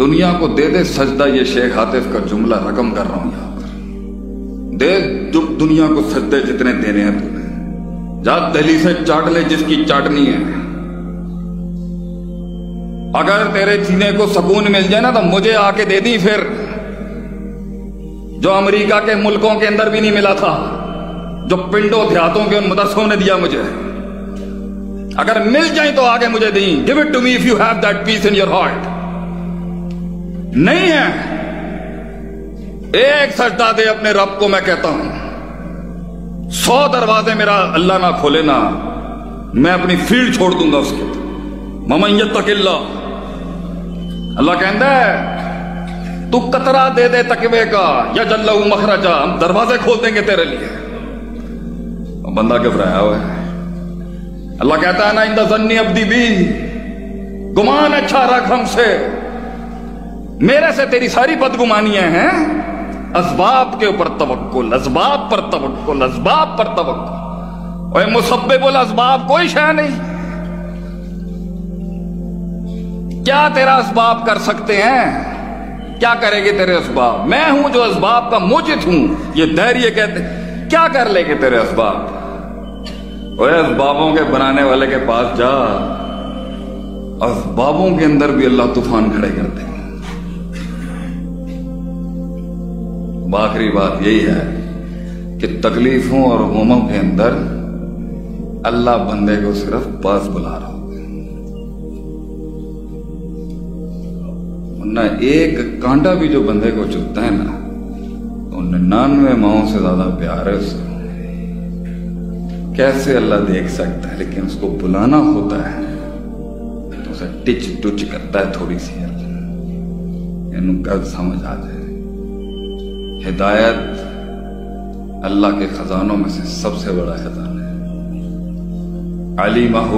دنیا کو دے دے سجدہ، یہ شیخ عاطف کا جملہ رقم کر رہا ہوں یہاں پر، دے دنیا کو سجدے جتنے دینے ہیں تم نے، جا دہلی سے چاٹ لے جس کی چاٹنی ہے، اگر تیرے سینے کو سکون مل جائے نا تو مجھے آ کے دے دی پھر، جو امریکہ کے ملکوں کے اندر بھی نہیں ملا تھا، جو پنڈوں دیہاتوں کے ان مدرسوں نے دیا مجھے، اگر مل جائیں تو آگے مجھے دیں، give it to me if you have that peace in your heart. نہیں ہے ایک سجدہ دے اپنے رب کو، میں کہتا ہوں 100 دروازے میرا اللہ نہ کھولے نا، میں اپنی فیلڈ چھوڑ دوں گا اس کے، ممیت تک اللہ کہندہ ہے تو قطرہ دے دے تقوی کا، یا جلو مخرجہ، ہم دروازے کھول دیں گے تیرے لیے. بندہ گھبرایا ہوا ہے، اللہ کہتا ہے نا ان ظنی عبدی بھی، گمان اچھا رکھ ہم سے، میرے سے تیری ساری بدگمانیاں ہیں، اسباب کے اوپر توکل، اسباب پر توکل، اسباب پر توکل، اے مسبب الاسباب کوئی شے نہیں. کیا تیرا اسباب کر سکتے ہیں؟ کیا کرے گے تیرے اسباب؟ میں ہوں جو اسباب کا موجد ہوں، یہ دہریے کہتے ہیں. کیا کر لے گے تیرے اسباب؟ اے اسبابوں کے بنانے والے کے پاس جا، اسبابوں کے اندر بھی اللہ طوفان کھڑے کرتے ہیں. آخری بات یہی ہے کہ تکلیفوں اور غموں کے اندر اللہ بندے کو صرف پاس بلا رہا ہوگا، ورنہ ایک کانٹا بھی جو بندے کو چبھتا ہے نا، تو 99 ماؤں سے زیادہ پیار ہے اس کو. کیسے اللہ دیکھ سکتا ہے، لیکن اس کو بلانا ہوتا ہے تو اسے ٹچ ٹچ کرتا ہے تھوڑی سی، یعنی کب سمجھ آ جائے. ہدایت اللہ کے خزانوں میں سے سب سے بڑا خزانہ ہے. علمہ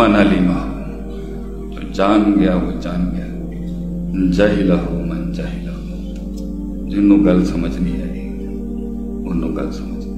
من علمہ، جو جان گیا وہ جان گیا، جہلہ من جہلہ، جنہوں گل سمجھ نہیں آئی انہوں گل سمجھ.